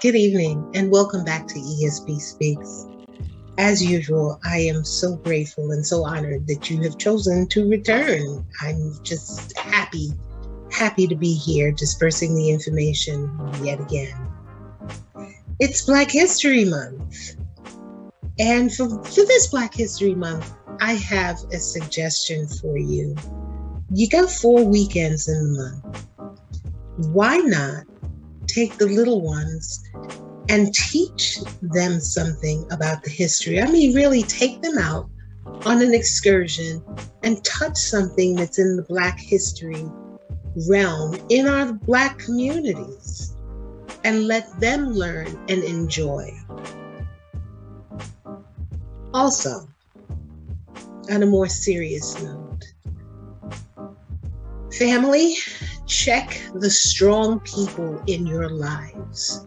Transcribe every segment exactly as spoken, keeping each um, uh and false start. Good evening and welcome back to E S P Speaks. As usual, I am so grateful and so honored that you have chosen to return. I'm just happy, happy to be here dispersing the information yet again. It's Black History Month. And for, for this Black History Month, I have a suggestion for you. You got four weekends in the month. Why not take the little ones and teach them something about the history? I mean, really take them out on an excursion and touch something that's in the Black history realm in our Black communities and let them learn and enjoy. Also, on a more serious note, family, check the strong people in your lives,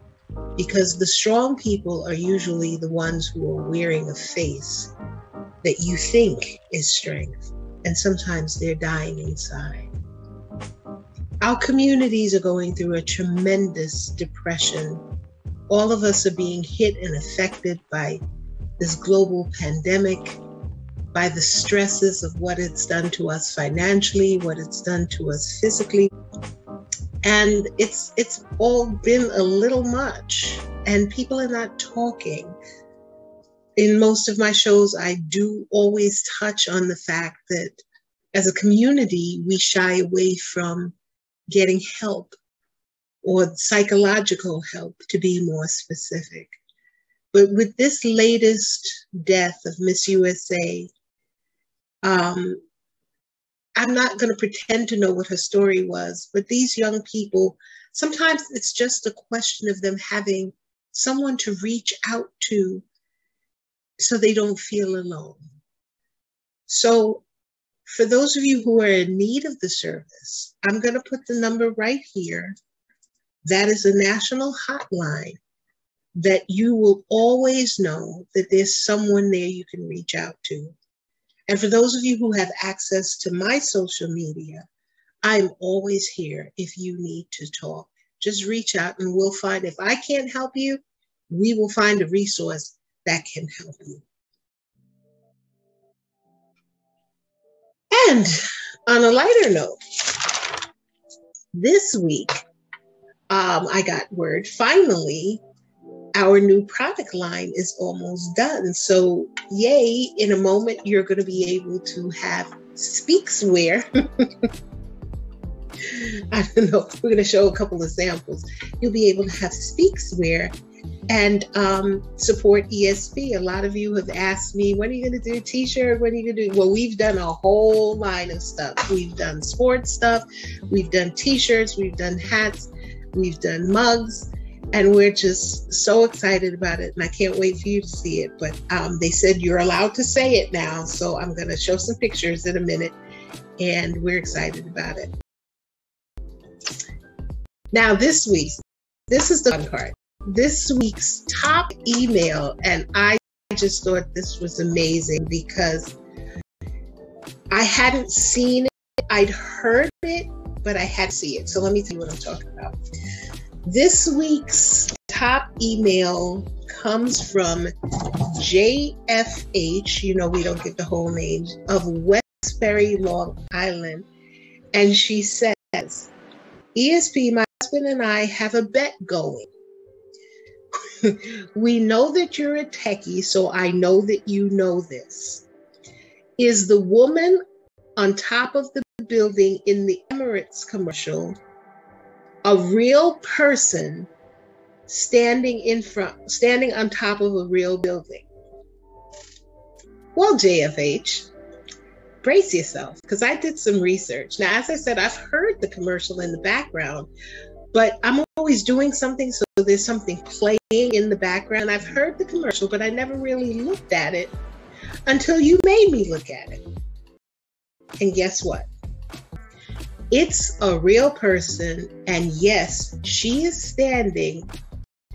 because the strong people are usually the ones who are wearing a face that you think is strength, and sometimes they're dying inside. Our communities are going through a tremendous depression. All of us are being hit and affected by this global pandemic, by the stresses of what it's done to us financially, what it's done to us physically. And it's it's all been a little much, and people are not talking. In most of my shows, I do always touch on the fact that as a community, we shy away from getting help, or psychological help to be more specific. But with this latest death of Miss U S A, Um, I'm not going to pretend to know what her story was, but these young people, sometimes it's just a question of them having someone to reach out to so they don't feel alone. So for those of you who are in need of the service, I'm going to put the number right here. That is a national hotline that you will always know that there's someone there you can reach out to. And for those of you who have access to my social media, I'm always here if you need to talk. Just reach out and we'll find, if I can't help you, we will find a resource that can help you. And on a lighter note, this week, um, I got word, finally, our new product line is almost done. So yay, in a moment, you're going to be able to have Speaks wear. I don't know, we're going to show a couple of samples. You'll be able to have Speaks wear and um, support E S P. A lot of you have asked me, when are you going to do a t-shirt? When are you going to do? Well, we've done a whole line of stuff. We've done sports stuff. We've done t-shirts. We've done hats. We've done mugs. And we're just so excited about it, and I can't wait for you to see it. But um, they said you're allowed to say it now, so I'm going to show some pictures in a minute, and we're excited about it. Now this week, this is the fun part. This week's top email, and I just thought this was amazing because I hadn't seen it. I'd heard it, but I hadn't seen it. So let me tell you what I'm talking about. This week's top email comes from J F H, you know we don't get the whole name, of Westbury, Long Island. And she says, E S P, my husband and I have a bet going. We know that you're a techie, so I know that you know this. Is the woman on top of the building in the Emirates commercial a real person standing in front, standing on top of a real building? Well, J F H, brace yourself, because I did some research. Now, as I said, I've heard the commercial in the background, but I'm always doing something, so there's something playing in the background. I've heard the commercial, but I never really looked at it until you made me look at it. And guess what? It's a real person, and yes, she is standing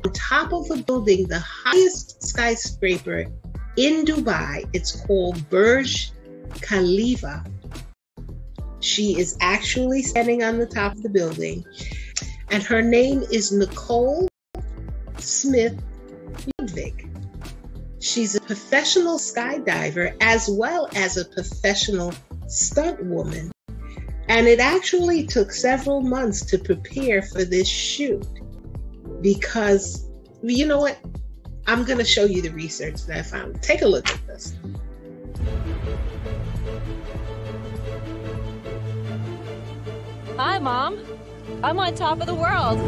on top of a building, the highest skyscraper in Dubai. It's called Burj Khalifa. She is actually standing on the top of the building, and her name is Nicole Smith Ludvig. She's a professional skydiver as well as a professional stunt woman. And it actually took several months to prepare for this shoot because, you know what? I'm going to show you the research that I found. Take a look at this. Hi, Mom. I'm on top of the world.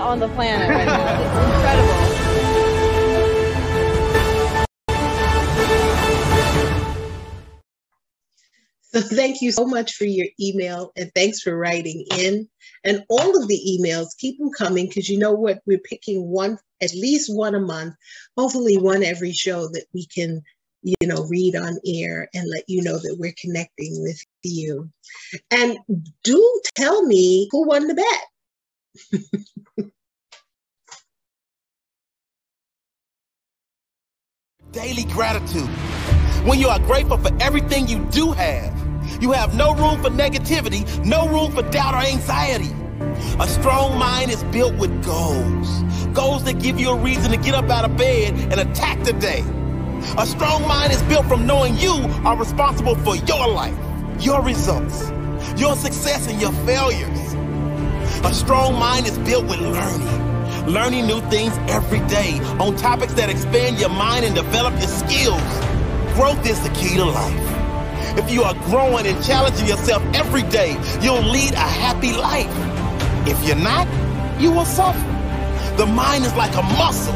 On the planet right now. It's incredible. So thank you so much for your email, and thanks for writing in. And all of the emails, keep them coming, because you know what, we're picking one, at least one a month, hopefully one every show, that we can, you know, read on air and let you know that we're connecting with you. And do tell me who won the bet. Daily gratitude. When you are grateful for everything you do have, you have no room for negativity, no room for doubt or anxiety. A strong mind is built with goals. Goals that give you a reason to get up out of bed and attack the day. A strong mind is built from knowing you are responsible for your life, your results, your success, and your failures. A strong mind is built with learning. Learning new things every day on topics that expand your mind and develop your skills. Growth is the key to life. If you are growing and challenging yourself every day, you'll lead a happy life. If you're not, you will suffer. The mind is like a muscle.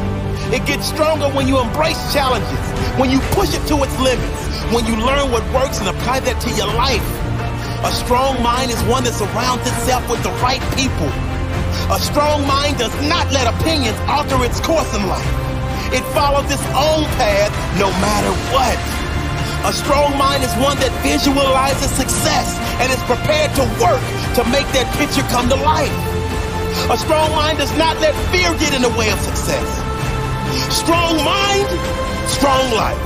It gets stronger when you embrace challenges, when you push it to its limits, when you learn what works and apply that to your life. A strong mind is one that surrounds itself with the right people. A strong mind does not let opinions alter its course in life. It follows its own path no matter what. A strong mind is one that visualizes success and is prepared to work to make that picture come to life. A strong mind does not let fear get in the way of success. Strong mind, strong life.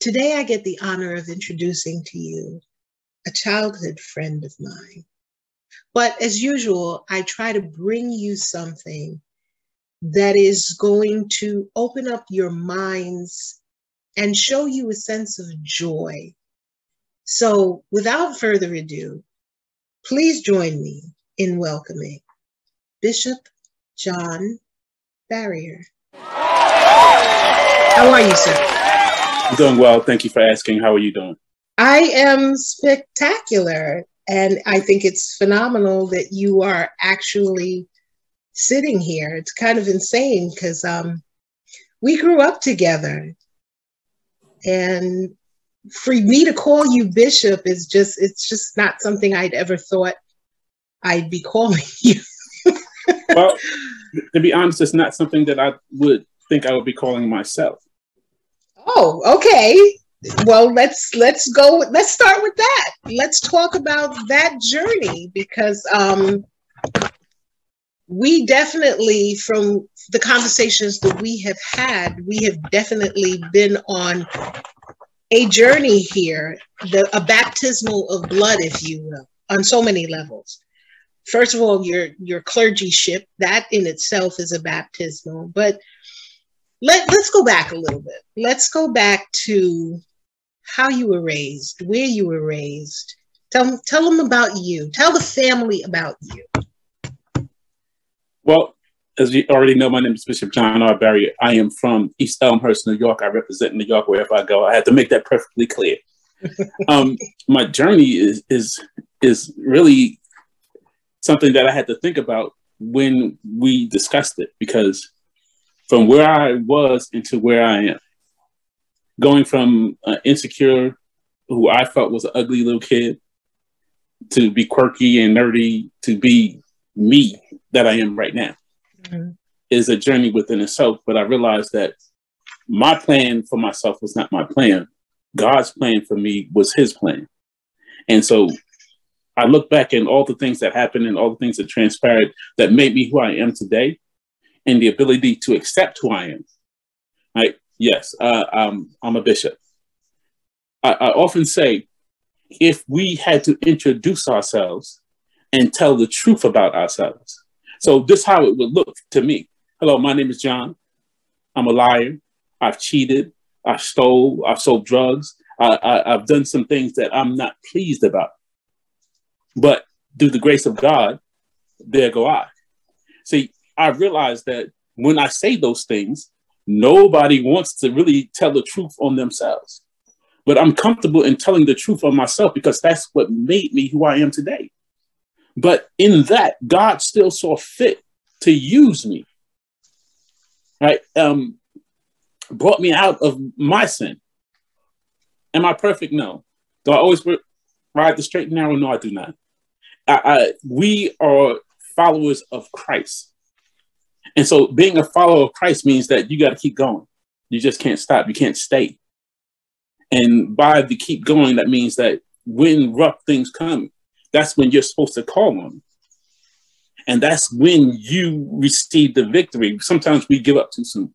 Today, I get the honor of introducing to you a childhood friend of mine. But as usual, I try to bring you something that is going to open up your minds and show you a sense of joy. So without further ado, please join me in welcoming Bishop John Barrier. How are you, sir? I'm doing well. Thank you for asking. How are you doing? I am spectacular. And I think it's phenomenal that you are actually sitting here. It's kind of insane because um, we grew up together. And for me to call you Bishop is just, it's just not something I'd ever thought I'd be calling you. Well, to be honest, it's not something that I would think I would be calling myself. Oh, okay. Well, let's let's go. Let's start with that. Let's talk about that journey, because um, we definitely, from the conversations that we have had, we have definitely been on a journey here, the, a baptismal of blood, if you will, on so many levels. First of all, your your clergyship, that in itself is a baptismal, but. Let, let's go back a little bit. Let's go back to how you were raised, where you were raised. Tell, tell them about you. Tell the family about you. Well, as you already know, my name is Bishop John R. Barrier. I am from East Elmhurst, New York. I represent New York wherever I go. I had to make that perfectly clear. um, my journey is, is, is really something that I had to think about when we discussed it, because from where I was into where I am, going from uh, insecure, who I felt was an ugly little kid, to be quirky and nerdy, to be me that I am right now, mm-hmm. is a journey within itself. But I realized that my plan for myself was not my plan. God's plan for me was his plan. And so I look back and all the things that happened and all the things that transpired that made me who I am today, and the ability to accept who I am. Like, yes, uh, um, I'm a bishop. I, I often say, if we had to introduce ourselves and tell the truth about ourselves. So this is how it would look to me. Hello, my name is John. I'm a liar. I've cheated. I've stole. I've sold drugs. I, I, I've done some things that I'm not pleased about. But through the grace of God, there go I. See, I realized that when I say those things, nobody wants to really tell the truth on themselves. But I'm comfortable in telling the truth on myself because that's what made me who I am today. But in that, God still saw fit to use me, right? Um, brought me out of my sin. Am I perfect? No. Do I always ride the straight and narrow? No, I do not. I, I, we are followers of Christ. And so being a follower of Christ means that you got to keep going. You just can't stop. You can't stay. And by the keep going, that means that when rough things come, that's when you're supposed to call on. And that's when you receive the victory. Sometimes we give up too soon.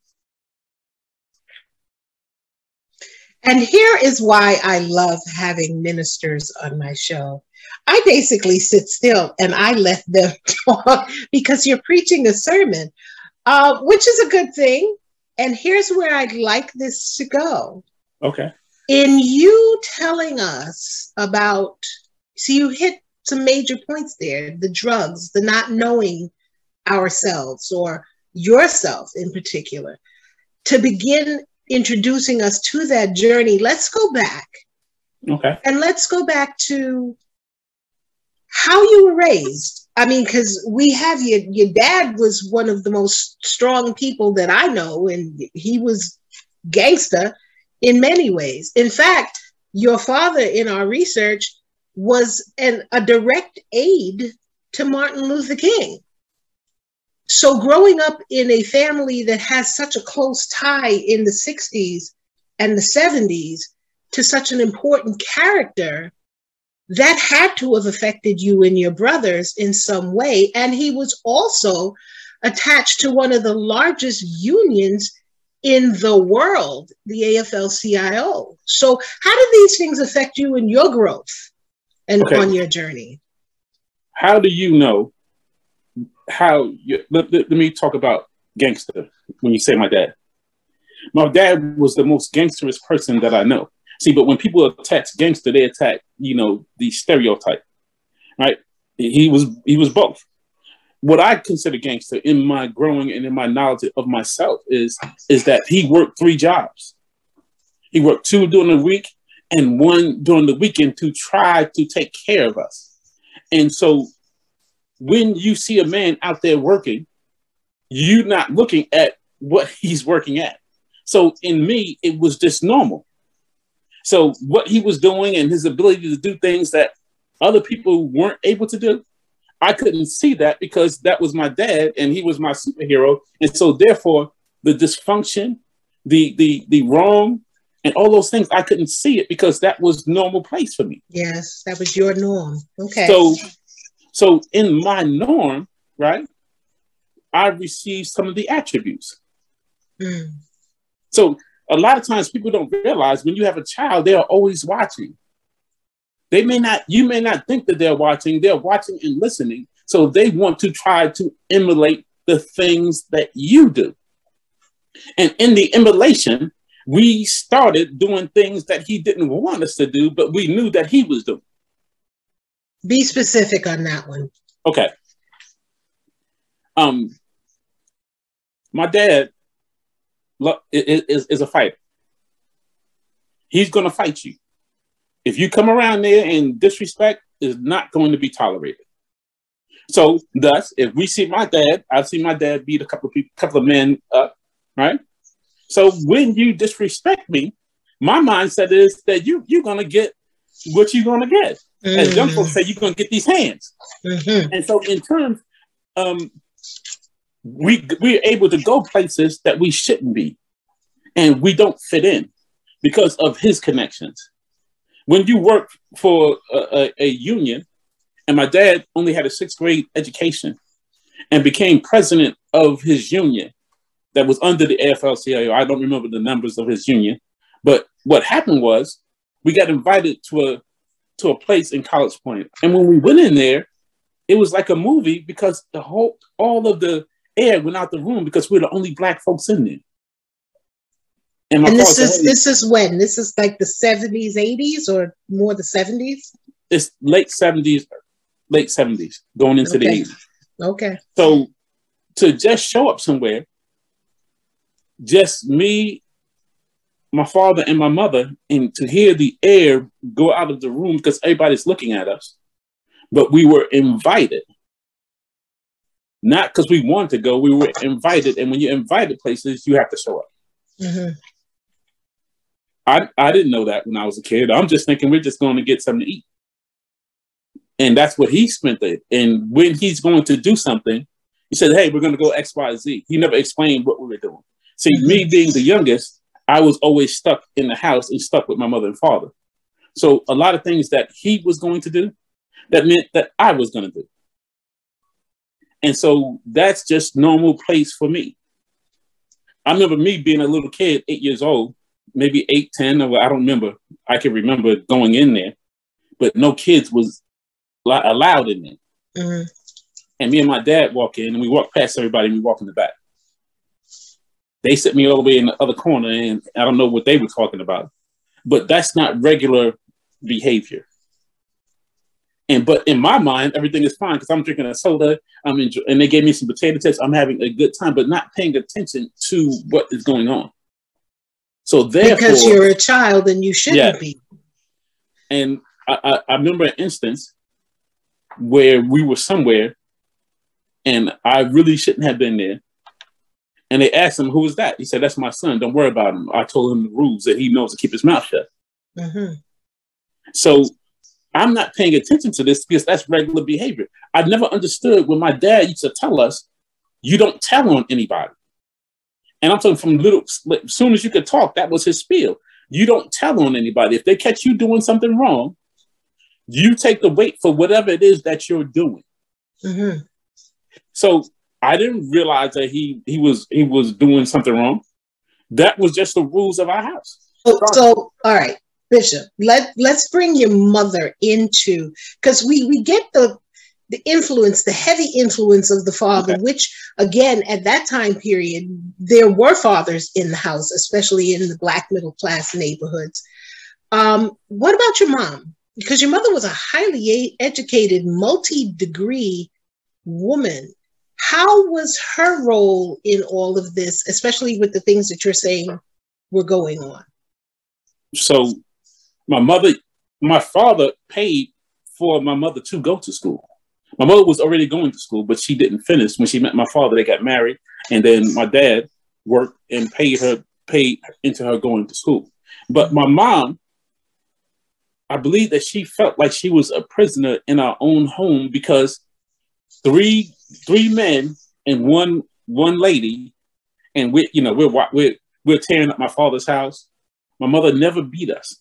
And here is why I love having ministers on my show. I basically sit still and I let them talk because you're preaching a sermon, uh, which is a good thing. And here's where I'd like this to go. Okay. In you telling us about, so you hit some major points there, the drugs, the not knowing ourselves or yourself in particular. To begin introducing us to that journey, let's go back. Okay. And let's go back to how you were raised. I mean, because we have your, your dad was one of the most strong people that I know, and he was gangster. In many ways. In fact, your father in our research was an, a direct aid to Martin Luther King. So growing up in a family that has such a close tie in the sixties and the seventies to such an important character, that had to have affected you and your brothers in some way. And he was also attached to one of the largest unions in the world, the A F L C I O. So how do these things affect you in your growth and okay. on your journey? How do you know how, you, let, let, let me talk about gangster when you say my dad. My dad was the most gangsterous person that I know. See, but when people attack gangster, they attack, you know, the stereotype, right? He was, he was both. What I consider gangster in my growing and in my knowledge of myself is, is that he worked three jobs. He worked two during the week and one during the weekend to try to take care of us. And so when you see a man out there working, you're not looking at what he's working at. So in me, it was just normal. So what he was doing and his ability to do things that other people weren't able to do, I couldn't see that because that was my dad and he was my superhero. And so therefore the dysfunction, the, the, the wrong and all those things, I couldn't see it because that was normal place for me. Yes. That was your norm. Okay. So, so in my norm, right, I received some of the attributes. Mm. So a lot of times people don't realize when you have a child, they are always watching. They may not, you may not think that they're watching, they're watching and listening. So they want to try to emulate the things that you do. And in the emulation, we started doing things that he didn't want us to do, but we knew that he was doing. Be specific on that one. Okay. Um, my dad is, is a fighter. He's going to fight you. If you come around there and disrespect is not going to be tolerated. So thus, if we see my dad, I've seen my dad beat a couple of people, couple of men up, right? So when you disrespect me, my mindset is that you you're gonna get what you're gonna get. Mm-hmm. As young folks say, you're gonna get these hands. Mm-hmm. And so in terms, um, we we're able to go places that we shouldn't be, and we don't fit in because of his connections. When you work for a, a, a union, and my dad only had a sixth grade education and became president of his union that was under the A F L C I O. I don't remember the numbers of his union, but what happened was we got invited to a, to a place in College Point. And when we went in there, it was like a movie because the whole, all of the air went out the room because we're the only black folks in there. And, and this is, this is when? This is like the seventies, eighties, or more the seventies? It's late seventies, late seventies, going into okay. the eighties. Okay. So to just show up somewhere, just me, my father, and my mother, and to hear the air go out of the room because everybody's looking at us, but we were invited. Not because we wanted to go, we were invited. And when you're invited places, you have to show up. Mm-hmm. I, I didn't know that when I was a kid. I'm just thinking we're just going to get something to eat. And that's what he spent it. And when he's going to do something, he said, hey, we're going to go X, Y, Z. He never explained what we were doing. See, mm-hmm. me being the youngest, I was always stuck in the house and stuck with my mother and father. So a lot of things that he was going to do, that meant that I was going to do. And so that's just normal place for me. I remember me being a little kid, eight years old, maybe eight, ten, or I don't remember. I can remember going in there, but no kids was allowed in there. Mm-hmm. And me and my dad walk in, and we walk past everybody, and we walk in the back. They sit me all the way in the other corner, and I don't know what they were talking about, but that's not regular behavior. And but in my mind, everything is fine because I'm drinking a soda. I'm enjoy- and they gave me some potato chips. I'm having a good time, but not paying attention to what is going on. So therefore, because you're a child and you shouldn't yeah. be. And I, I, I remember an instance where we were somewhere, and I really shouldn't have been there. And they asked him, "Who was that?" He said, "That's my son. Don't worry about him." I told him the rules that he knows to keep his mouth shut. Mm-hmm. So. I'm not paying attention to this because that's regular behavior. I never understood when my dad used to tell us, you don't tell on anybody. And I'm talking from little, as soon as you could talk, that was his spiel. You don't tell on anybody. If they catch you doing something wrong, you take the weight for whatever it is that you're doing. Mm-hmm. So I didn't realize that he he was he was doing something wrong. That was just the rules of our house. So, so all right. Bishop, let, let's bring your mother into, because we, we get the, the influence, the heavy influence of the father, okay. which again, at that time period, there were fathers in the house, especially in the black middle class neighborhoods. Um, what about your mom? Because your mother was a highly educated, multi-degree woman. How was her role in all of this, especially with the things that you're saying were going on? So my mother, my father paid for my mother to go to school. My mother was already going to school, but she didn't finish. When she met my father, they got married. And then my dad worked and paid her, paid into her going to school. But my mom, I believe that she felt like she was a prisoner in our own home because three, three men and one, one lady. And we, you know, we're, we're, we're tearing up my father's house. My mother never beat us.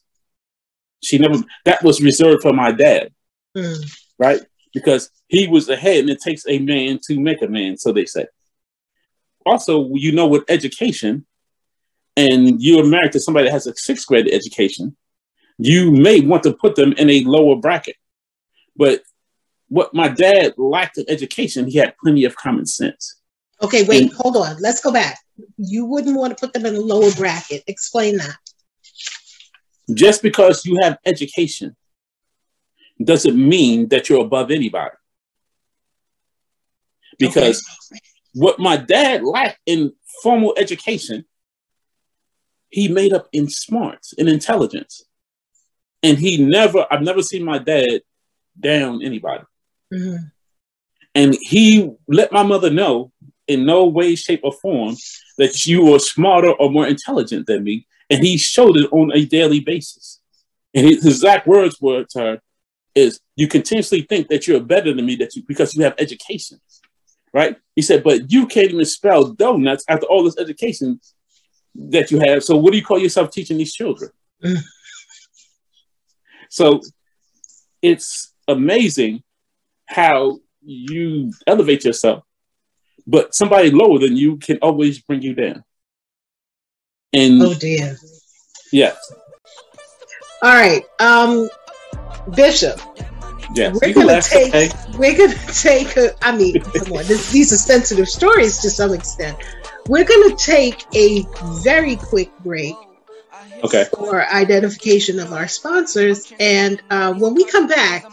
She never, that was reserved for my dad, mm. right? Because he was the head, and it takes a man to make a man, so they say. Also, you know, with education, and you're married to somebody that has a sixth grade education, you may want to put them in a lower bracket. But what my dad lacked in education, he had plenty of common sense. Okay, wait, and, hold on. Let's go back. You wouldn't want to put them in a lower bracket. Explain that. Just because you have education doesn't mean that you're above anybody. Because okay. what my dad lacked in formal education, he made up in smarts and intelligence. And he never, I've never seen my dad down anybody. Mm-hmm. And he let my mother know in no way, shape or form that you were smarter or more intelligent than me. And he showed it on a daily basis. And his exact words were to her is, you continuously think that you're better than me that you, because you have education, right? He said, but you can't even spell donuts after all this education that you have. So what do you call yourself teaching these children? So it's amazing how you elevate yourself, but somebody lower than you can always bring you down. And oh dear. Yeah. All right. Um, Bishop. Yes. We're gonna take okay. we're gonna take a, I mean, come on, this, these are sensitive stories to some extent. We're gonna take a very quick break. Okay. For identification of our sponsors. And uh, when we come back,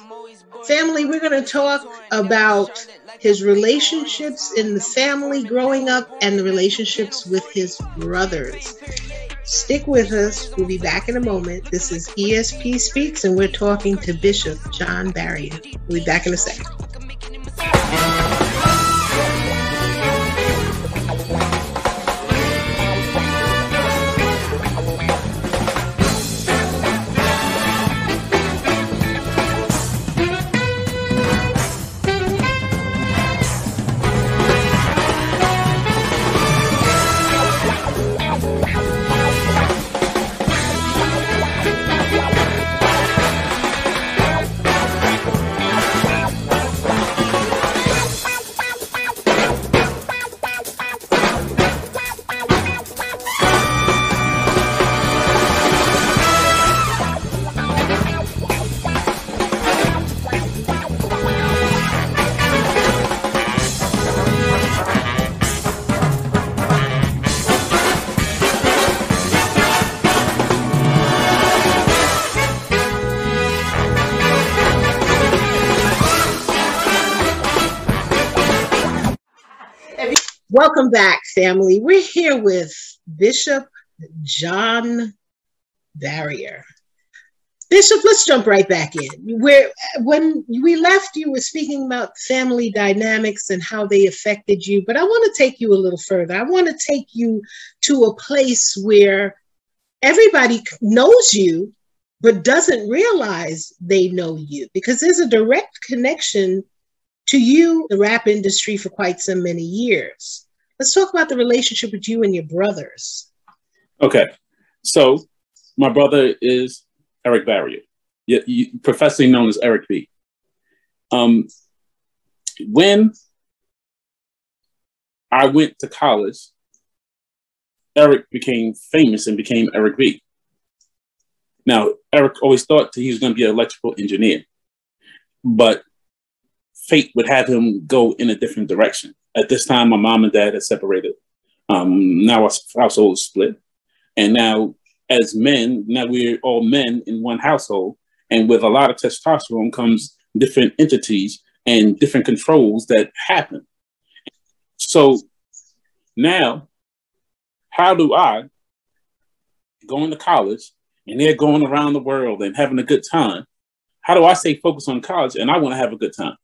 family, we're going to talk about his relationships in the family growing up and the relationships with his brothers. Stick with us. We'll be back in a moment. This is E S P Speaks, and we're talking to Bishop John Barrier. We'll be back in a second. Welcome back, family. We're here with Bishop John Barrier. Bishop, let's jump right back in. We're, when we left, you were speaking about family dynamics and how they affected you, but I want to take you a little further. I want to take you to a place where everybody knows you, but doesn't realize they know you, because there's a direct connection to you, the rap industry for quite so many years. Let's talk about the relationship with you and your brothers. Okay. So my brother is Eric Barrier, professionally known as Eric B. Um, when I went to college, Eric became famous and became Eric B. Now, Eric always thought that he was going to be an electrical engineer, but fate would have him go in a different direction. At this time, my mom and dad had separated. Um, now our household split. And now as men, now we're all men in one household. And with a lot of testosterone comes different entities and different controls that happen. So now, how do I go into college and they're going around the world and having a good time? How do I stay focused on college and I want to have a good time?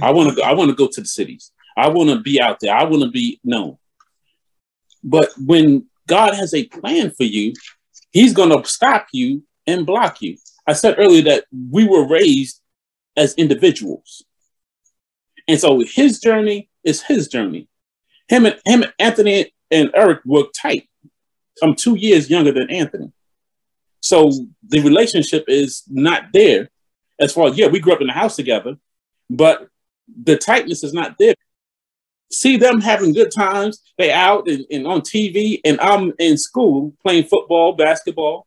I want to I want to go to the cities. I want to be out there. I want to be known. But when God has a plan for you, he's going to stop you and block you. I said earlier that we were raised as individuals. And so his journey is his journey. Him and him, Anthony and Eric were tight. I'm two years younger than Anthony. So the relationship is not there as far as, yeah, we grew up in the house together, but the tightness is not there. See them having good times. They out and, and on T V, and I'm in school playing football, basketball,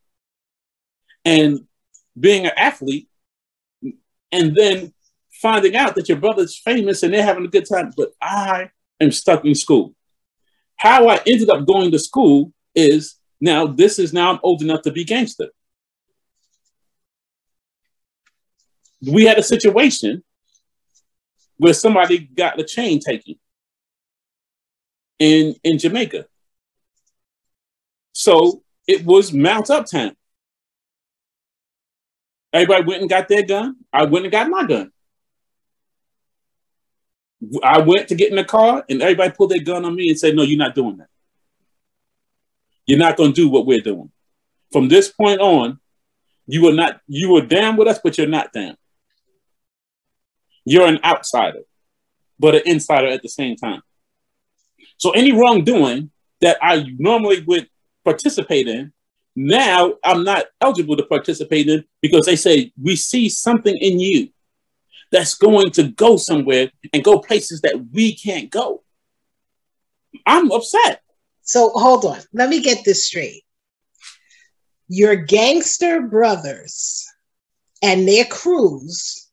and being an athlete, and then finding out that your brother's famous and they're having a good time, but I am stuck in school. How I ended up going to school is now, this is now I'm old enough to be gangster. We had a situation where somebody got the chain taken in, in Jamaica. So it was Mount Uptown. Everybody went and got their gun. I went and got my gun. I went to get in the car and everybody pulled their gun on me and said, no, you're not doing that. You're not going to do what we're doing. From this point on, you are not, you were down with us, but you're not down. You're an outsider, but an insider at the same time. So any wrongdoing that I normally would participate in, now I'm not eligible to participate in because they say, we see something in you that's going to go somewhere and go places that we can't go. I'm upset. So hold on. Let me get this straight. Your gangster brothers and their crews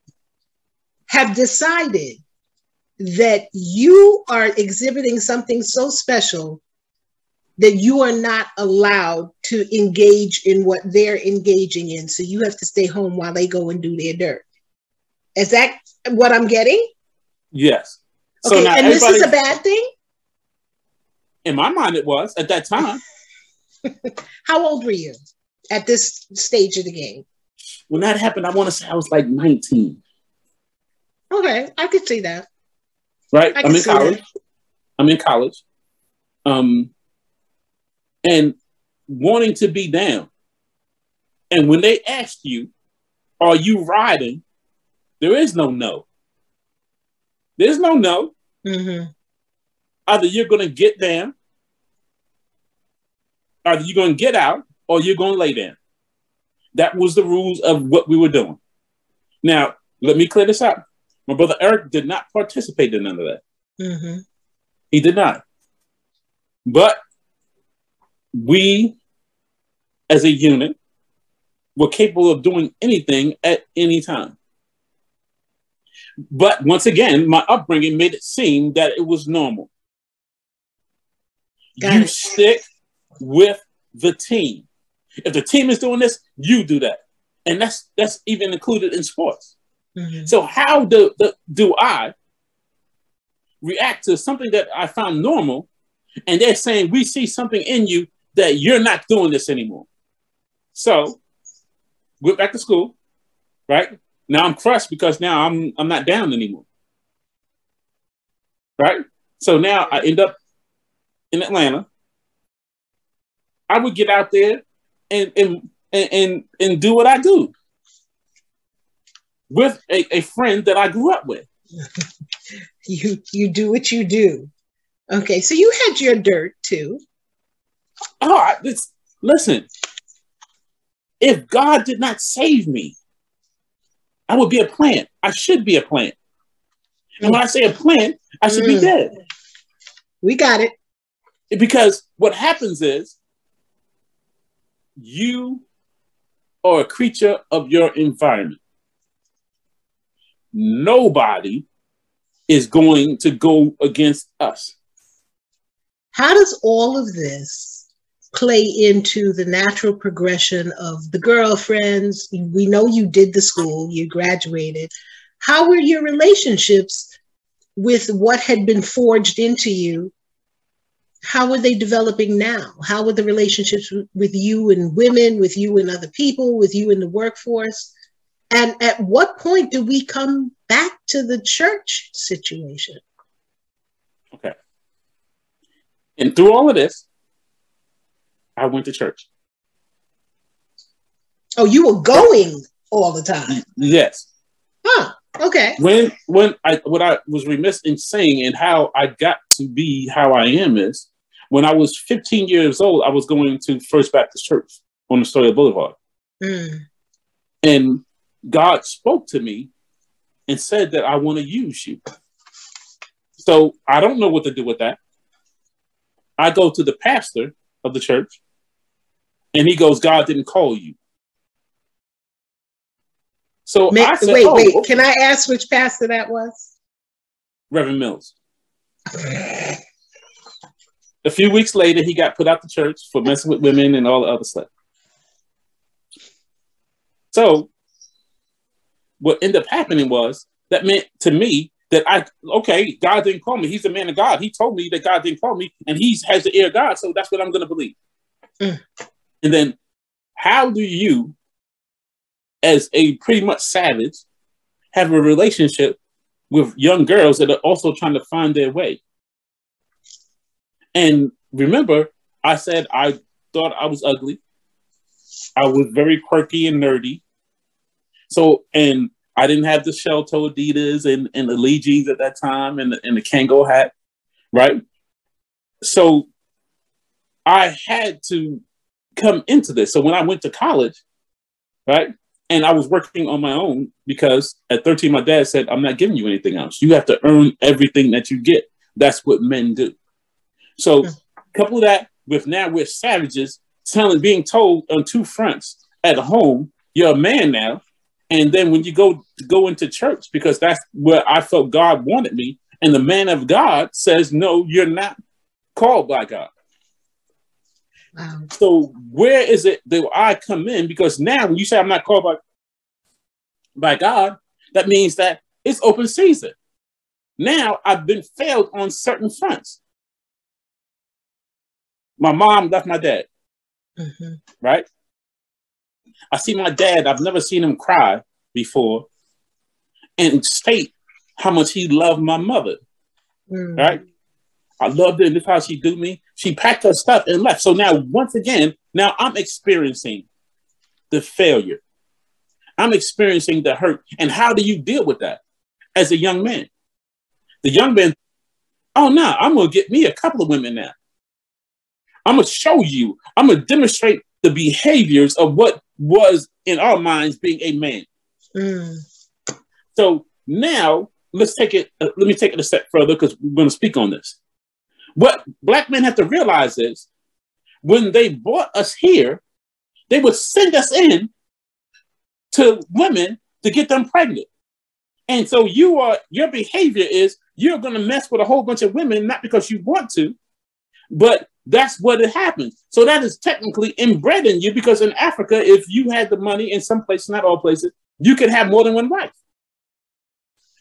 have decided that you are exhibiting something so special that you are not allowed to engage in what they're engaging in. So you have to stay home while they go and do their dirt. Is that what I'm getting? Yes. Okay, so now and this is a bad thing? In my mind, it was at that time. How old were you at this stage of the game? When that happened, I want to say I was like nineteen. Okay, I could see that. Right, I'm in college. That. I'm in college. Um, and wanting to be down. And when they asked you, are you riding? There is no no. There's no no. Mm-hmm. Either you're going to get down, either you're going to get out, or you're going to lay down. That was the rules of what we were doing. Now, let me clear this up. My brother Eric did not participate in none of that. Mm-hmm. He did not. But we, as a unit, were capable of doing anything at any time. But once again, my upbringing made it seem that it was normal. Got you it. Stick with the team. If the team is doing this, you do that. And that's that's even included in sports. Mm-hmm. So how do, do, do I react to something that I found normal and they're saying, we see something in you that you're not doing this anymore. So went back to school, right? Now I'm crushed because now I'm I'm not down anymore. Right? So now I end up in Atlanta. I would get out there and and and and do what I do with a, a friend that I grew up with. you you do what you do. Okay, so you had your dirt too. Oh, I, it's, listen. If God did not save me, I would be a plant. I should be a plant. And when I say a plant, I should mm. be dead. We got it. Because what happens is you are a creature of your environment. Nobody is going to go against us. How does all of this play into the natural progression of the girlfriends? We know you did the school, you graduated. How were your relationships with what had been forged into you? How were they developing now? How were the relationships with you and women, with you and other people, with you in the workforce? And at what point do we come back to the church situation? Okay. And through all of this, I went to church. Oh, you were going all the time? Yes. Huh, okay. When when I what I was remiss in saying and how I got to be how I am is, when I was fifteen years old, I was going to First Baptist Church on the Storia Boulevard. Mm. And God spoke to me and said that I want to use you. So I don't know what to do with that. I go to the pastor of the church, and he goes, God didn't call you. So Ma I said, wait, oh, wait, can I ask which pastor that was? Reverend Mills. A few weeks later, he got put out the church for messing with women and all the other stuff. So what ended up happening was, that meant to me that I, okay, God didn't call me. He's a man of God. He told me that God didn't call me, and he has the ear of God, so that's what I'm going to believe. Mm. And then how do you, as a pretty much savage, have a relationship with young girls that are also trying to find their way. And remember, I said I thought I was ugly. I was very quirky and nerdy. So, and I didn't have the shell-toe Adidas and, and the Lee jeans at that time and the, and the Kango hat, right? So I had to come into this. So when I went to college, right, and I was working on my own because at thirteen, my dad said, I'm not giving you anything else. You have to earn everything that you get. That's what men do. So couple that with now we're savages telling, being told on two fronts at home, you're a man now. And then when you go go into church, because that's where I felt God wanted me, and the man of God says, no, you're not called by God. Wow. So where is it that I come in? Because now when you say I'm not called by, by God, that means that it's open season. Now I've been failed on certain fronts. My mom left my dad, mm-hmm. right? I see my dad, I've never seen him cry before, and state how much he loved my mother, mm. right? I loved her, and this is how she do me. She packed her stuff and left. So now, once again, now I'm experiencing the failure. I'm experiencing the hurt. And how do you deal with that as a young man? The young man, oh, no, nah, I'm going to get me a couple of women now. I'm going to show you. I'm going to demonstrate the behaviors of what was in our minds being a man. Mm. So now let's take it, uh, let me take it a step further because we're going to speak on this. What black men have to realize is when they brought us here, they would send us in to women to get them pregnant. And so you are, your behavior is you're going to mess with a whole bunch of women, not because you want to, but that's what it happens. So that is technically inbred in you because in Africa, if you had the money in some places, not all places, you could have more than one wife.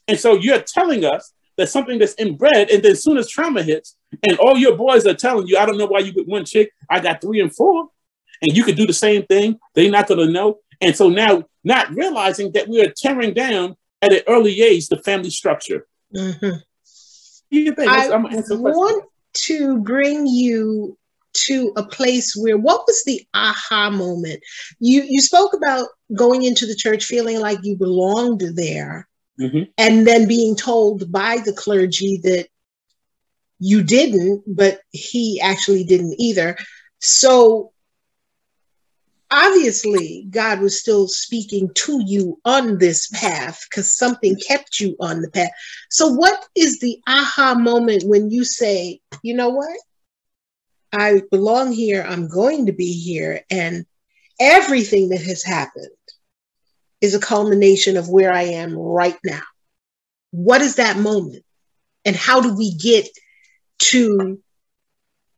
And so you're telling us that something that's inbred, and then as soon as trauma hits and all your boys are telling you, I don't know why you with one chick, I got three and four, and you could do the same thing. They're not going to know. And so now not realizing that we are tearing down at an early age, the family structure. Mm-hmm. You think? I I'm gonna answer the question. To bring you to a place where, what was the aha moment? You you spoke about going into the church feeling like you belonged there, mm-hmm. and then being told by the clergy that you didn't, but he actually didn't either. So obviously God was still speaking to you on this path because something kept you on the path. So what is the aha moment when you say, you know what? I belong here. I'm going to be here. And everything that has happened is a culmination of where I am right now. What is that moment? And how do we get to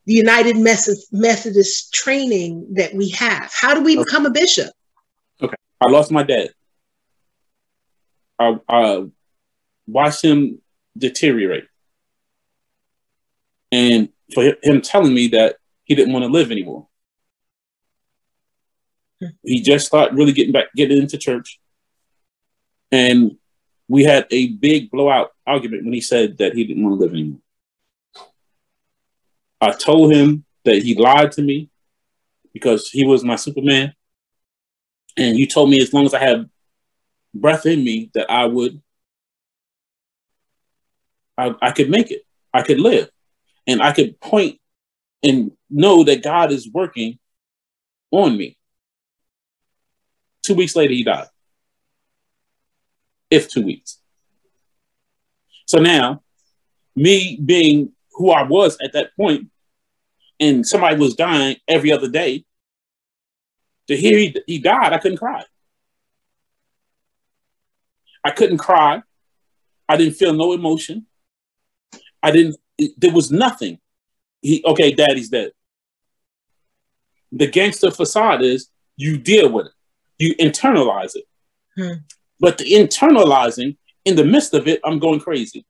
the United Methodist training that we have? How do we okay. become a bishop? Okay, I lost my dad. I, I watched him deteriorate. And for him telling me that he didn't want to live anymore. Hmm. He just started really getting back, getting into church. And we had a big blowout argument when he said that he didn't want to live anymore. I told him that he lied to me because he was my Superman. And you told me as long as I had breath in me that I would, I, I could make it. I could live. And I could point and know that God is working on me. Two weeks later, he died. If two weeks. So now, me being who I was at that point, and somebody was dying every other day, to hear he, he died, I couldn't cry. I couldn't cry. I didn't feel no emotion. I didn't, it, there was nothing. He, okay, daddy's dead. The gangster facade is you deal with it. You internalize it. Hmm. But the internalizing, in the midst of it, I'm going crazy.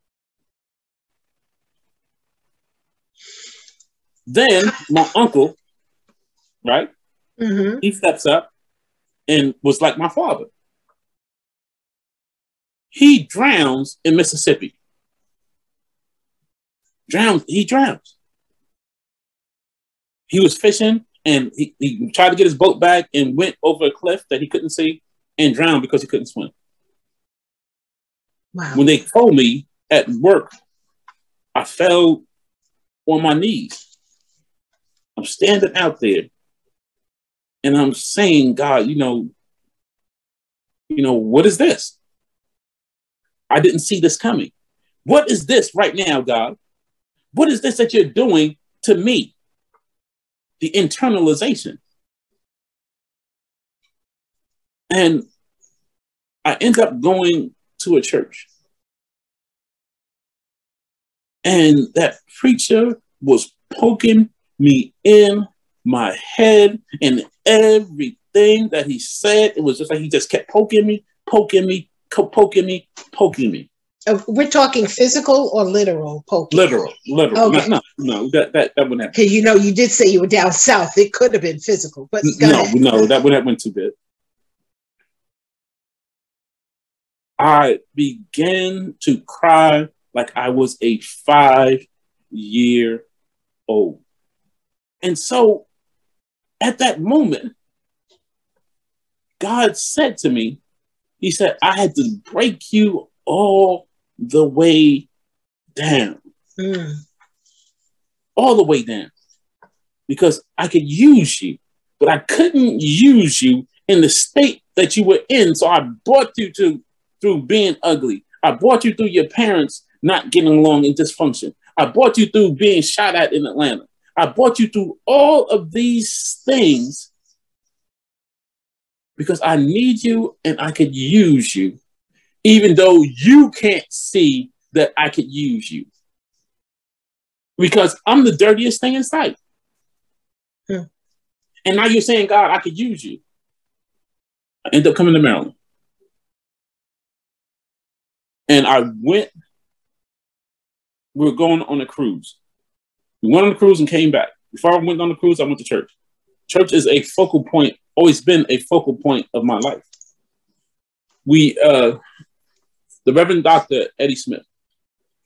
Then my uncle, right? Mm-hmm. He steps up and was like my father. He drowns in Mississippi. Drowns. He drowns. He was fishing and he, he tried to get his boat back and went over a cliff that he couldn't see and drowned because he couldn't swim. Wow. When they told me at work, I fell on my knees. I'm standing out there and I'm saying, God, you know, you know, what is this? I didn't see this coming. What is this right now, God? What is this that you're doing to me? The internalization. And I end up going to a church. And that preacher was poking me in my head, and everything that he said, it was just like he just kept poking me, poking me, poking me, poking me. Uh, we're talking physical or literal poking? Literal, literal. Okay. No, no, no, that, that, that wouldn't happen. Because, you know, you did say you were down south. It could have been physical, but no, ahead. no, that would have went too bad. I began to cry like I was a five-year-old. And so at that moment, God said to me, he said, I had to break you all the way down. Mm. All the way down. Because I could use you, but I couldn't use you in the state that you were in. So I brought you to through being ugly. I brought you through your parents not getting along in dysfunction. I brought you through being shot at in Atlanta. I brought you through all of these things because I need you and I could use you, even though you can't see that I could use you. Because I'm the dirtiest thing in sight. Yeah. And now you're saying, God, I could use you. I end up coming to Maryland. And I went, we were going on a cruise. We went on the cruise and came back. Before I went on the cruise, I went to church. Church is a focal point, always been a focal point of my life. We, uh, the Reverend Doctor Eddie Smith,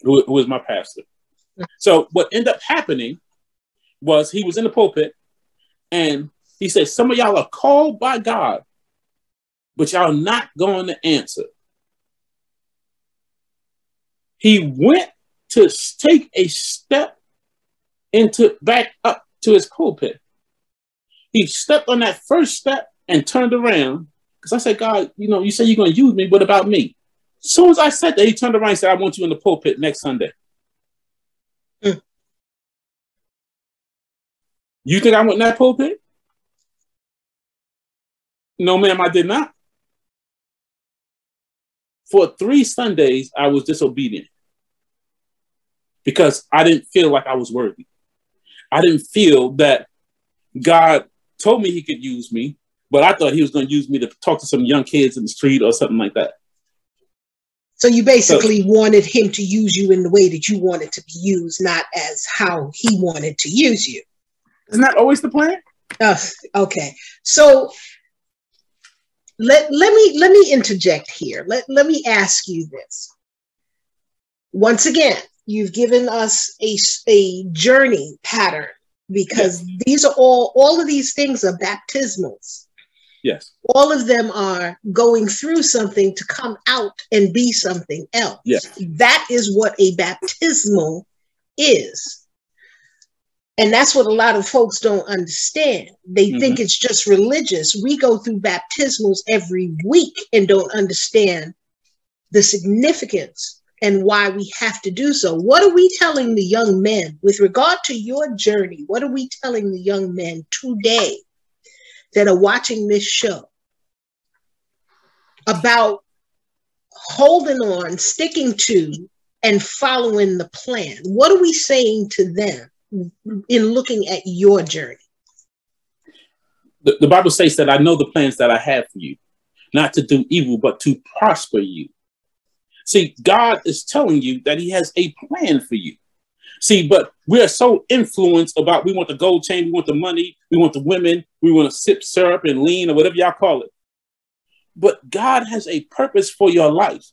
who, who is my pastor. So what ended up happening was he was in the pulpit and he said, some of y'all are called by God, but y'all not going to answer. He went to take a step into back up to his pulpit. He stepped on that first step and turned around because I said, God, you know, you said you're going to use me. What about me? As soon as I said that, he turned around and said, I want you in the pulpit next Sunday. Mm. You think I went in that pulpit? No, ma'am, I did not. For three Sundays, I was disobedient because I didn't feel like I was worthy. I didn't feel that God told me he could use me, but I thought he was going to use me to talk to some young kids in the street or something like that. So you basically so, wanted him to use you in the way that you wanted to be used, not as how he wanted to use you. Isn't that always the plan? Uh, okay. So... Let, let me let me interject here. Let, let me ask you this. Once again, you've given us a, a journey pattern because yes. these are all, all of these things are baptismals. Yes. All of them are going through something to come out and be something else. Yes. That is what a baptismal is. And that's what a lot of folks don't understand. They mm-hmm. think it's just religious. We go through baptismals every week and don't understand the significance and why we have to do so. What are we telling the young men with regard to your journey? What are we telling the young men today that are watching this show about holding on, sticking to, and following the plan? What are we saying to them in looking at your journey? The, the Bible says that I know the plans that I have for you, not to do evil, but to prosper you. See, God is telling you that he has a plan for you. See, but we are so influenced about we want the gold chain, we want the money, we want the women, we want to sip syrup and lean or whatever y'all call it. But God has a purpose for your life.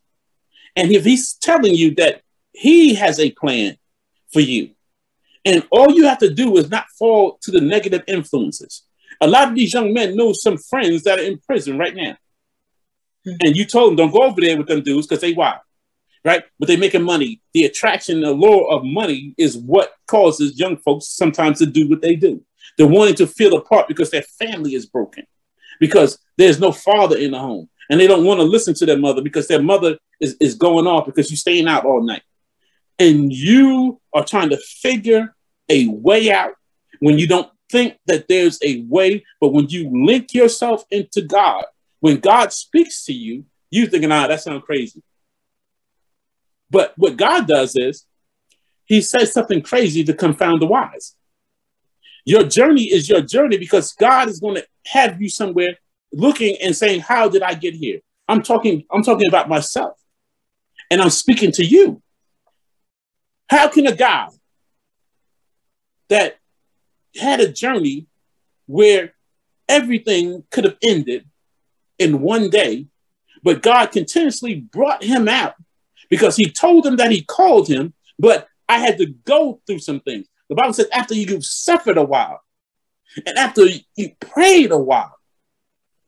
And if he's telling you that he has a plan for you, and all you have to do is not fall to the negative influences. A lot of these young men know some friends that are in prison right now. Mm-hmm. And you told them, don't go over there with them dudes because they wild, right? But they're making money. The attraction, the lure of money is what causes young folks sometimes to do what they do. They're wanting to feel apart because their family is broken, because there's no father in the home. And they don't want to listen to their mother because their mother is, is going off because you're staying out all night. And you are trying to figure a way out when you don't think that there's a way. But when you link yourself into God, when God speaks to you, you're thinking, ah, that sounds crazy. But what God does is he says something crazy to confound the wise. Your journey is your journey because God is going to have you somewhere looking and saying, how did I get here? I'm talking, I'm talking about myself, and I'm speaking to you. How can a guy that had a journey where everything could have ended in one day, but God continuously brought him out because he told him that he called him, but I had to go through some things. The Bible says after you've suffered a while and after you prayed a while,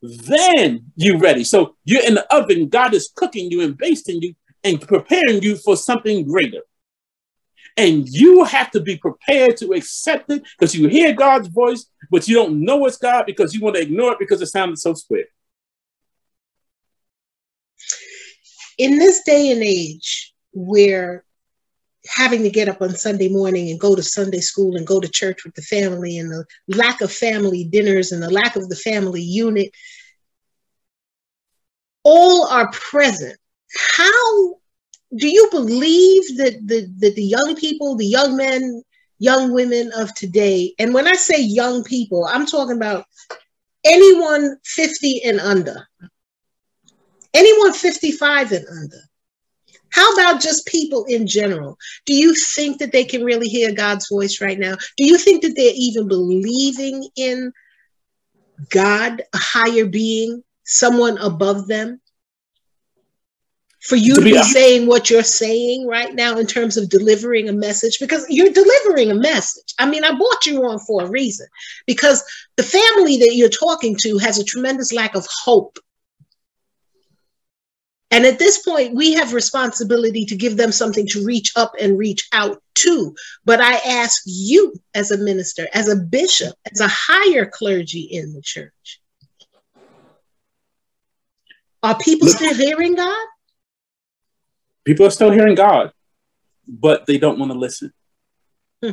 then you're ready. So you're in the oven. God is cooking you and basting you and preparing you for something greater. And you have to be prepared to accept it because you hear God's voice, but you don't know it's God because you want to ignore it because it sounded so square. In this day and age where having to get up on Sunday morning and go to Sunday school and go to church with the family and the lack of family dinners and the lack of the family unit, all are present. How do you believe that the, that the young people, the young men, young women of today, and when I say young people, I'm talking about anyone fifty and under, anyone fifty-five and under. How about just people in general? Do you think that they can really hear God's voice right now? Do you think that they're even believing in God, a higher being, someone above them? For you to be saying what you're saying right now in terms of delivering a message, because you're delivering a message. I mean, I brought you on for a reason, because the family that you're talking to has a tremendous lack of hope. And at this point, we have responsibility to give them something to reach up and reach out to. But I ask you as a minister, as a bishop, as a higher clergy in the church, are people still hearing God? People are still hearing God, but they don't want to listen. Hmm.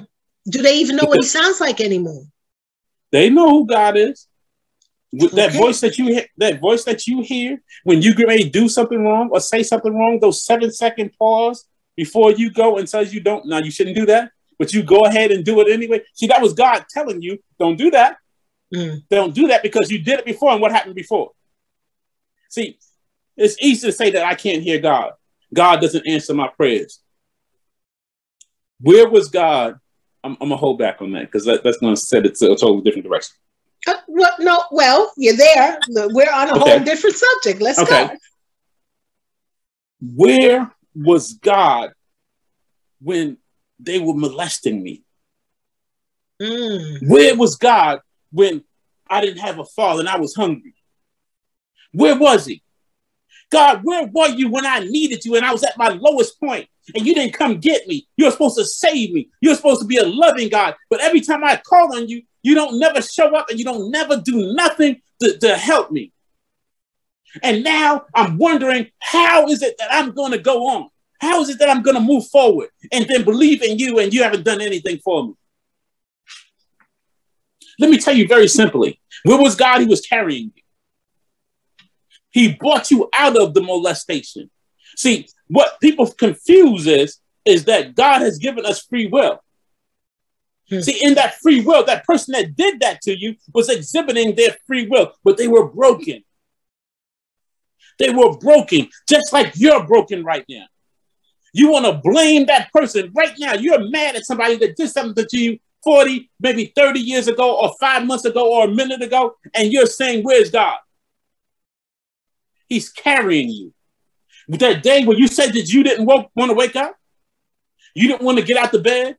Do they even know because what he sounds like anymore? They know who God is. With okay. That voice that you hear, that voice that you hear when you get ready to do something wrong or say something wrong, those seven second pause before you go and says you don't. Now you shouldn't do that, but you go ahead and do it anyway. See, that was God telling you, don't do that. Hmm. Don't do that because you did it before, and what happened before? See, it's easy to say that I can't hear God. God doesn't answer my prayers. Where was God? I'm, I'm going to hold back on that because that, that's going to set it to a totally different direction. Uh, well, no, well, you're there. We're on a okay. whole different subject. Let's okay. go. Where was God when they were molesting me? Mm. Where was God when I didn't have a father and I was hungry? Where was he? God, where were you when I needed you and I was at my lowest point and you didn't come get me? You're supposed to save me. You're supposed to be a loving God. But every time I call on you, you don't never show up and you don't never do nothing to, to help me. And now I'm wondering, how is it that I'm going to go on? How is it that I'm going to move forward and then believe in you and you haven't done anything for me? Let me tell you very simply, where was God who was carrying you? He brought you out of the molestation. See, what people confuse is, is that God has given us free will. Hmm. See, in that free will, that person that did that to you was exhibiting their free will, but they were broken. They were broken, just like you're broken right now. You want to blame that person right now. You're mad at somebody that did something to you forty, maybe thirty years ago or five months ago or a minute ago, and you're saying, where's God? He's carrying you. With that day when you said that you didn't want to wake up, you didn't want to get out the bed,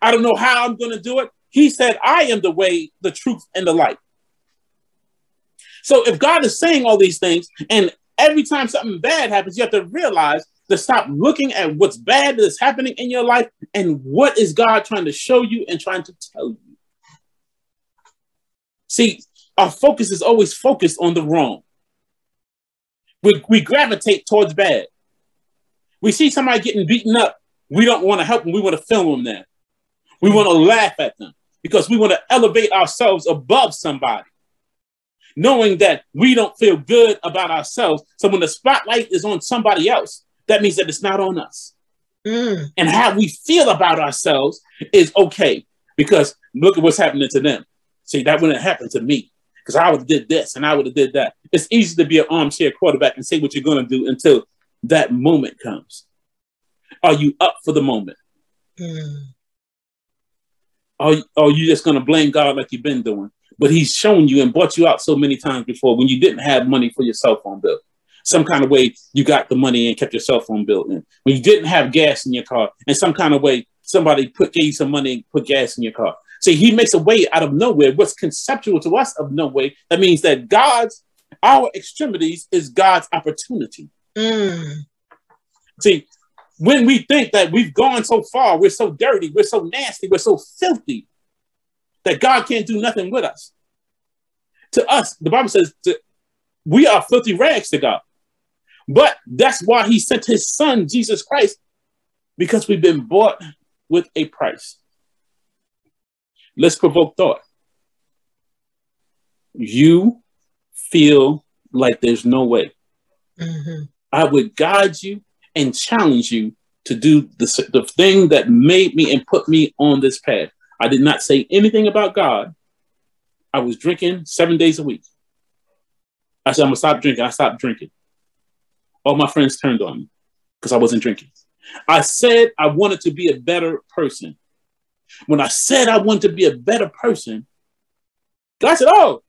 I don't know how I'm going to do it. He said, I am the way, the truth, and the light. So if God is saying all these things, and every time something bad happens, you have to realize to stop looking at what's bad that is happening in your life and what is God trying to show you and trying to tell you. See, our focus is always focused on the wrong. We, we gravitate towards bad. We see somebody getting beaten up. We don't want to help them. We want to film them now. We want to laugh at them because we want to elevate ourselves above somebody, knowing that we don't feel good about ourselves. So when the spotlight is on somebody else, that means that it's not on us. Mm. And how we feel about ourselves is okay because look at what's happening to them. See, that wouldn't happen to me because I would have did this and I would have did that. It's easy to be an armchair quarterback and say what you're going to do until that moment comes. Are you up for the moment? Mm. Are, are you just going to blame God like you've been doing? But he's shown you and brought you out so many times before when you didn't have money for your cell phone bill. Some kind of way you got the money and kept your cell phone bill in. When you didn't have gas in your car, and some kind of way somebody put, gave you some money and put gas in your car. See, he makes a way out of nowhere. What's conceptual to us of no way, that means that God's, our extremities is God's opportunity. Mm. See, when we think that we've gone so far, we're so dirty, we're so nasty, we're so filthy, that God can't do nothing with us. To us, the Bible says to, we are filthy rags to God. But that's why he sent his son, Jesus Christ, because we've been bought with a price. Let's provoke thought. You feel like there's no way. Mm-hmm. I would guide you and challenge you to do the, the thing that made me and put me on this path. I did not say anything about God. I was drinking seven days a week. I said, I'm going to stop drinking. I stopped drinking. All my friends turned on me because I wasn't drinking. I said I wanted to be a better person. When I said I wanted to be a better person, God said, oh,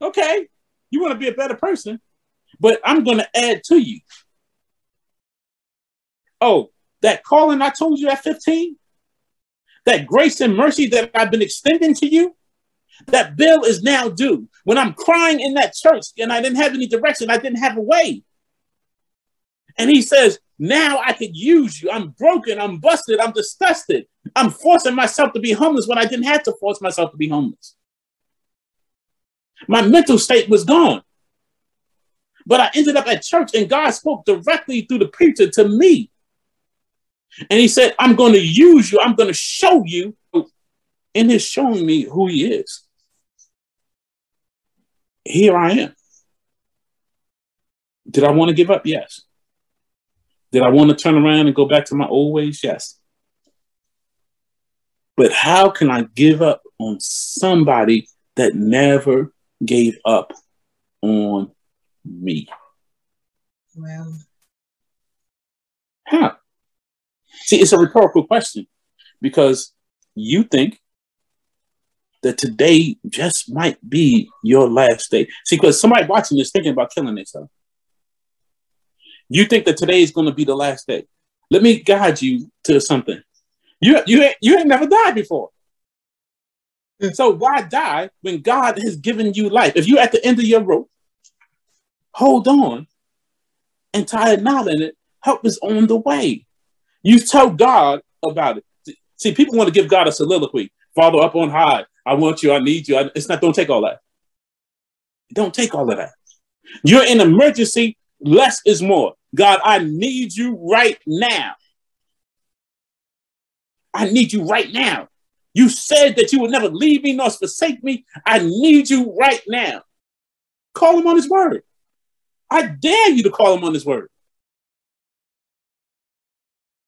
okay, you want to be a better person, but I'm going to add to you. Oh, that calling I told you at fifteen, that grace and mercy that I've been extending to you, that bill is now due. When I'm crying in that church and I didn't have any direction, I didn't have a way. And he says, now I could use you. I'm broken. I'm busted. I'm disgusted. I'm forcing myself to be homeless when I didn't have to force myself to be homeless. My mental state was gone. But I ended up at church and God spoke directly through the preacher to me. And he said, I'm going to use you. I'm going to show you. And he's showing me who he is. Here I am. Did I want to give up? Yes. Did I want to turn around and go back to my old ways? Yes. But how can I give up on somebody that never gave up on me? Well, how? See, it's a rhetorical question because you think that today just might be your last day. See, because somebody watching is thinking about killing themselves. You think that today is going to be the last day. Let me guide you to something. You, you, you ain't never died before. And so why die when God has given you life? If you're at the end of your rope, hold on and tie a knot in it. Help is on the way. You tell God about it. See, people want to give God a soliloquy. Father up on high. I want you. I need you. I, it's not, don't take all that. Don't take all of that. You're in emergency. Less is more. God, I need you right now. I need you right now. You said that you would never leave me nor forsake me. I need you right now. Call him on his word. I dare you to call him on his word.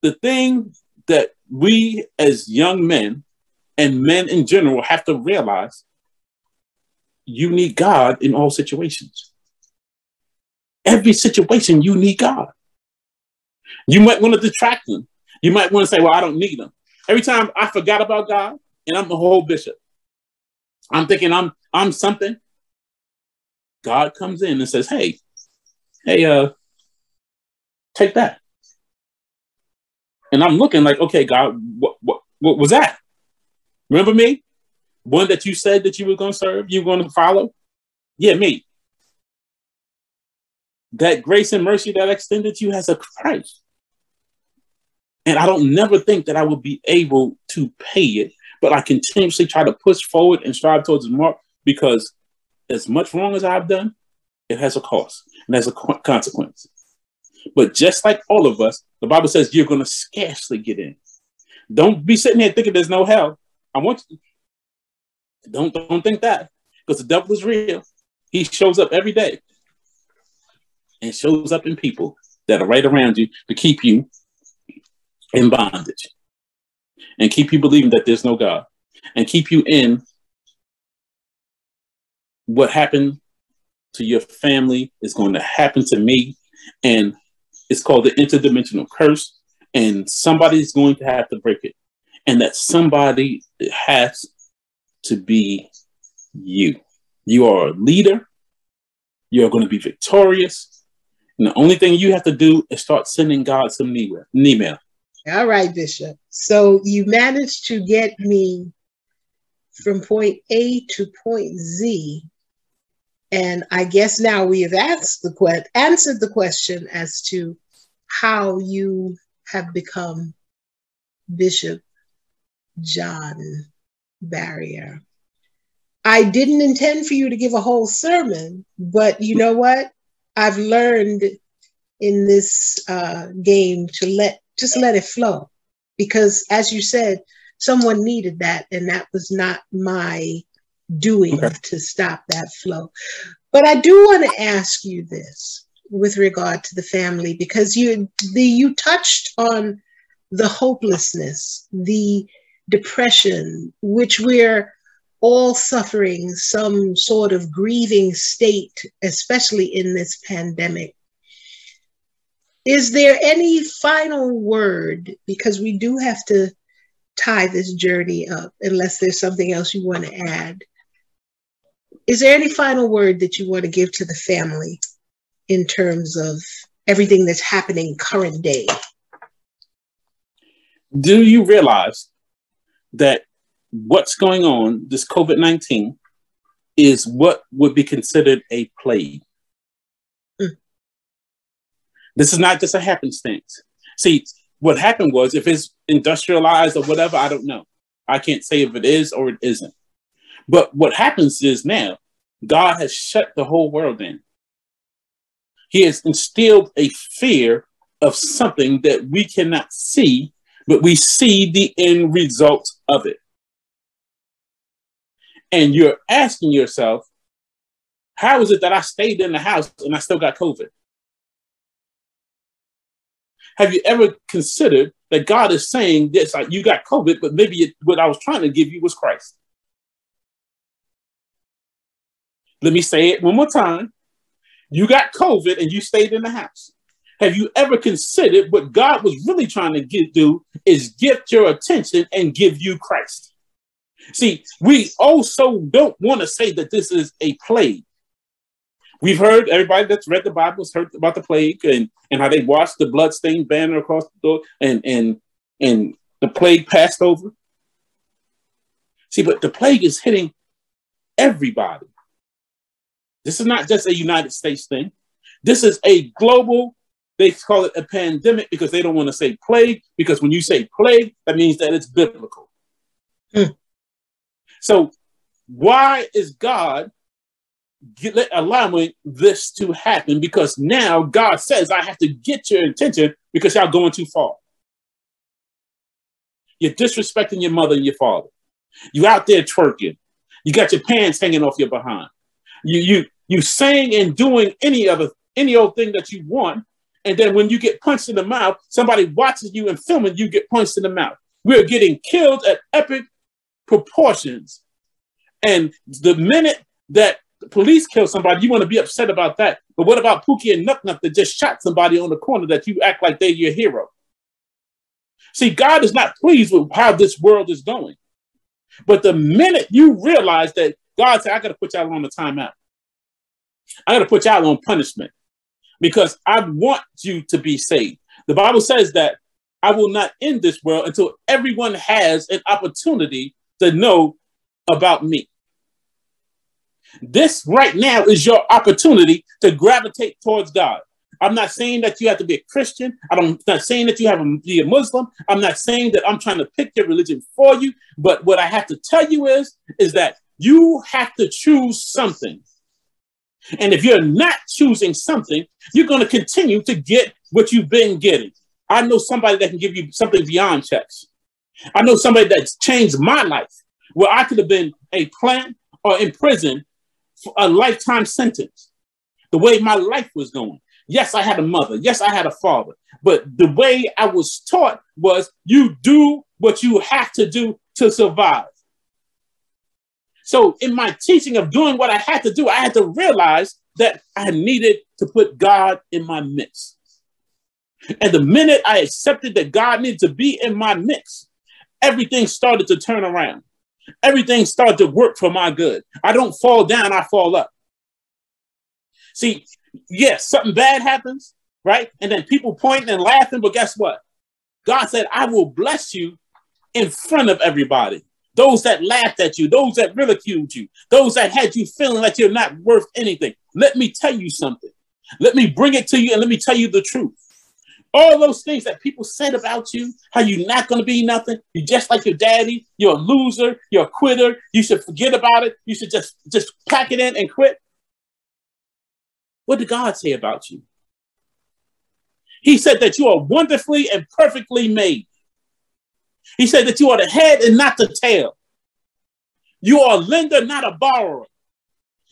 The thing that we as young men and men in general have to realize, you need God in all situations. Every situation, you need God. You might want to detract him. You might want to say, well, I don't need him. Every time I forgot about God, and I'm a whole bishop, I'm thinking I'm I'm something. God comes in and says, hey, hey, uh, Take that. And I'm looking like, okay, God, what, what, what was that? Remember me? One that you said that you were going to serve, you were going to follow? Yeah, me. That grace and mercy that I extended to you as a Christ. And I don't never think that I will be able to pay it, but I continuously try to push forward and strive towards the mark, because as much wrong as I've done, it has a cost and has a consequence. But just like all of us, the Bible says you're going to scarcely get in. Don't be sitting here thinking there's no hell. I want you. Don't, don't think that, because the devil is real. He shows up every day and shows up in people that are right around you to keep you in bondage and keep you believing that there's no God and keep you in what happened to your family is going to happen to me. And it's called the interdimensional curse, and somebody's going to have to break it. And that somebody has to be you. You are a leader. You're going to be victorious. And the only thing you have to do is start sending God some email. All right, Bishop. So you managed to get me from point A to point Z. And I guess now we have asked the que- answered the question as to how you have become Bishop John Barrier. I didn't intend for you to give a whole sermon, but you know what? I've learned in this uh, game to let just let it flow, because as you said, someone needed that, and that was not my doing okay. to stop that flow. But I do want to ask you this with regard to the family, because you the you touched on the hopelessness, the depression, which we're all suffering some sort of grieving state, especially in this pandemic. Is there any final word? Because we do have to tie this journey up, unless there's something else you want to add. Is there any final word that you want to give to the family in terms of everything that's happening current day? Do you realize that what's going on, this COVID nineteen, is what would be considered a plague? Mm. This is not just a happenstance. See, what happened was, if it's industrialized or whatever, I don't know. I can't say if it is or it isn't. But what happens is now, God has shut the whole world in. He has instilled a fear of something that we cannot see, but we see the end result of it. And you're asking yourself, how is it that I stayed in the house and I still got COVID? Have you ever considered that God is saying this, like you got COVID, but maybe it, what I was trying to give you was Christ? Let me say it one more time. You got COVID and you stayed in the house. Have you ever considered what God was really trying to get, do is get your attention and give you Christ? See, we also don't want to say that this is a plague. We've heard, everybody that's read the Bible has heard about the plague and, and how they washed the bloodstained banner across the door and, and, and the plague passed over. See, but the plague is hitting everybody. This is not just a United States thing. This is a global, they call it a pandemic because they don't want to say plague, because when you say plague, that means that it's biblical. Mm. So why is God allowing this to happen? Because now God says, I have to get your attention because y'all going too far. You're disrespecting your mother and your father. You out there twerking. You got your pants hanging off your behind. You you you saying and doing any other any old thing that you want. And then when you get punched in the mouth, somebody watches you and filming you get punched in the mouth. We're getting killed at epic proportions. And the minute that the police kill somebody, you want to be upset about that. But what about Pookie and Nuck Nuck that just shot somebody on the corner that you act like they're your hero? See, God is not pleased with how this world is going. But the minute you realize that God said, I got to put y'all on a timeout. I got to put y'all on punishment. because I want you to be saved. The Bible says that I will not end this world until everyone has an opportunity to know about me. This right now is your opportunity to gravitate towards God. I'm not saying that you have to be a Christian. I'm not saying that you have to be a Muslim. I'm not saying that I'm trying to pick your religion for you. But what I have to tell you is, is that you have to choose something. And if you're not choosing something, you're going to continue to get what you've been getting. I know somebody that can give you something beyond checks. I know somebody that's changed my life, where I could have been a plant or in prison for a lifetime sentence, the way my life was going. Yes, I had a mother. Yes, I had a father. But the way I was taught was you do what you have to do to survive. So in my teaching of doing what I had to do, I had to realize that I needed to put God in my midst. And the minute I accepted that God needed to be in my midst, everything started to turn around. Everything started to work for my good. I don't fall down, I fall up. See, yes, something bad happens, right? And then people pointing and laughing, but guess what? God said, I will bless you in front of everybody. Those that laughed at you, those that ridiculed you, those that had you feeling like you're not worth anything. Let me tell you something. Let me bring it to you and let me tell you the truth. All those things that people said about you, how you're not going to be nothing. You're just like your daddy. You're a loser. You're a quitter. You should forget about it. You should just, just pack it in and quit. What did God say about you? He said that you are wonderfully and perfectly made. He said that you are the head and not the tail. You are a lender, not a borrower.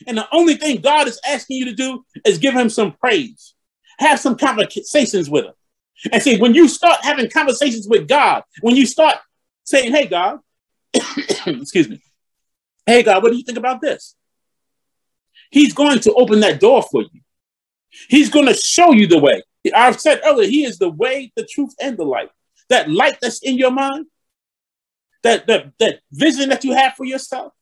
And the only thing God is asking you to do is give him some praise. Have some conversations with him. And see, when you start having conversations with God, when you start saying, hey, God, excuse me, hey, God, what do you think about this? He's going to open that door for you. He's going to show you the way. I've said earlier, he is the way, the truth, and the light. That light that's in your mind, that, that, that vision that you have for yourself,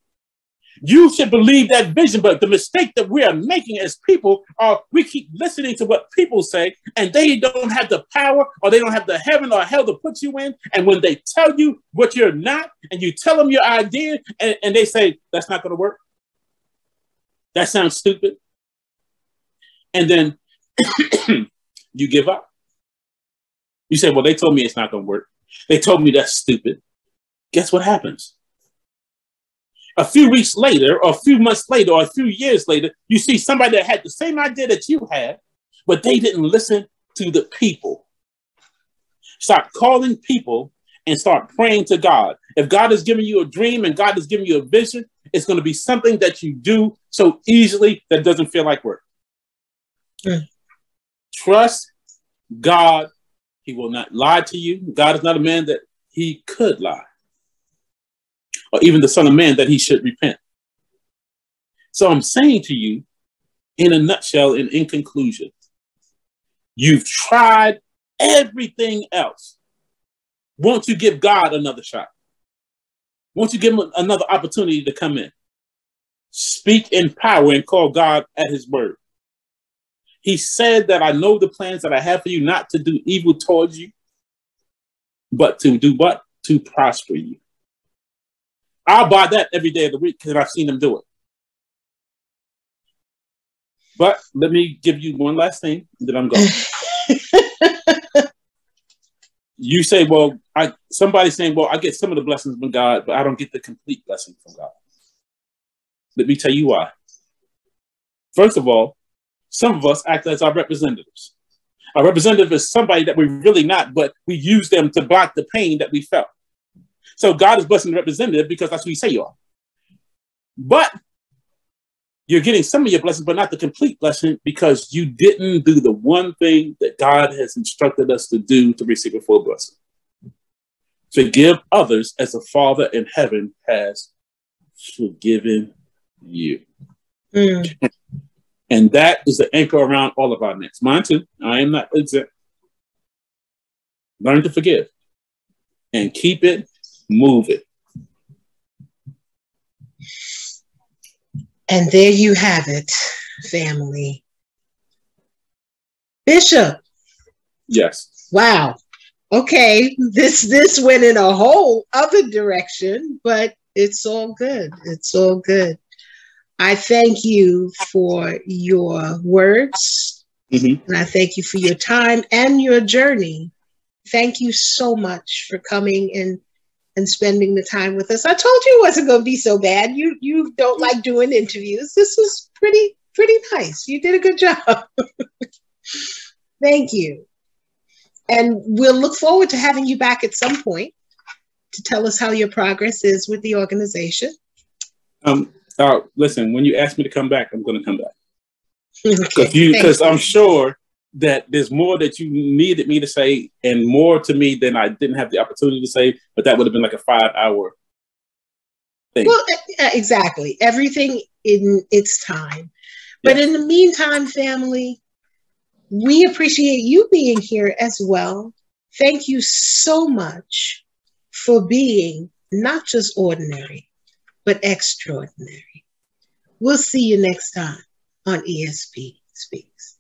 you should believe that vision. But the mistake that we are making as people are we keep listening to what people say, and they don't have the power, or they don't have the heaven or hell to put you in. And when they tell you what you're not, and you tell them your idea, and, and they say, that's not going to work. That sounds stupid. And then you give up. You say, well, they told me it's not going to work. They told me that's stupid. Guess what happens? A few weeks later, or a few months later, or a few years later, you see somebody that had the same idea that you had, but they didn't listen to the people. Start calling people and start praying to God. If God has given you a dream and God has given you a vision, it's going to be something that you do so easily that doesn't feel like work. Mm. Trust God. He will not lie to you. God is not a man that he could lie, or even the Son of Man that he should repent. So I'm saying to you, in a nutshell and in conclusion, you've tried everything else. Won't you give God another shot? Won't you give him another opportunity to come in? Speak in power and call God at his word. He said that I know the plans that I have for you, not to do evil towards you, but to do what? To prosper you. I'll buy that every day of the week because I've seen them do it. But let me give you one last thing, and then I'm gone. You say, well, I, somebody's saying, well, I get some of the blessings from God, but I don't get the complete blessing from God. Let me tell you why. First of all, some of us act as our representatives. Our representative is somebody that we're really not, but we use them to block the pain that we felt. So God is blessing the representative because that's who he say you are. But you're getting some of your blessings, but not the complete blessing because you didn't do the one thing that God has instructed us to do to receive a full blessing. Forgive others as the Father in heaven has forgiven you. Mm. And that is the anchor around all of our necks. Mine too. I am not exempt. Learn to forgive and keep it. Move it. And there you have it, family. Bishop. Yes. Wow. Okay. This, this went in a whole other direction, but it's all good. It's all good. I thank you for your words, mm-hmm. and I thank you for your time and your journey. Thank you so much for coming and and spending the time with us. I told you it wasn't going to be so bad. You you don't like doing interviews. This was pretty pretty nice. You did a good job. Thank you, and we'll look forward to having you back at some point to tell us how your progress is with the organization. Um. Uh, listen, when you ask me to come back, I'm going to come back. Because okay. I'm sure that there's more that you needed me to say and more to me than I didn't have the opportunity to say, but that would have been like a five hour thing. Well, exactly. Everything in its time. But yeah. In the meantime, family, we appreciate you being here as well. Thank you so much for being not just ordinary, but extraordinary. We'll see you next time on E S P Speaks.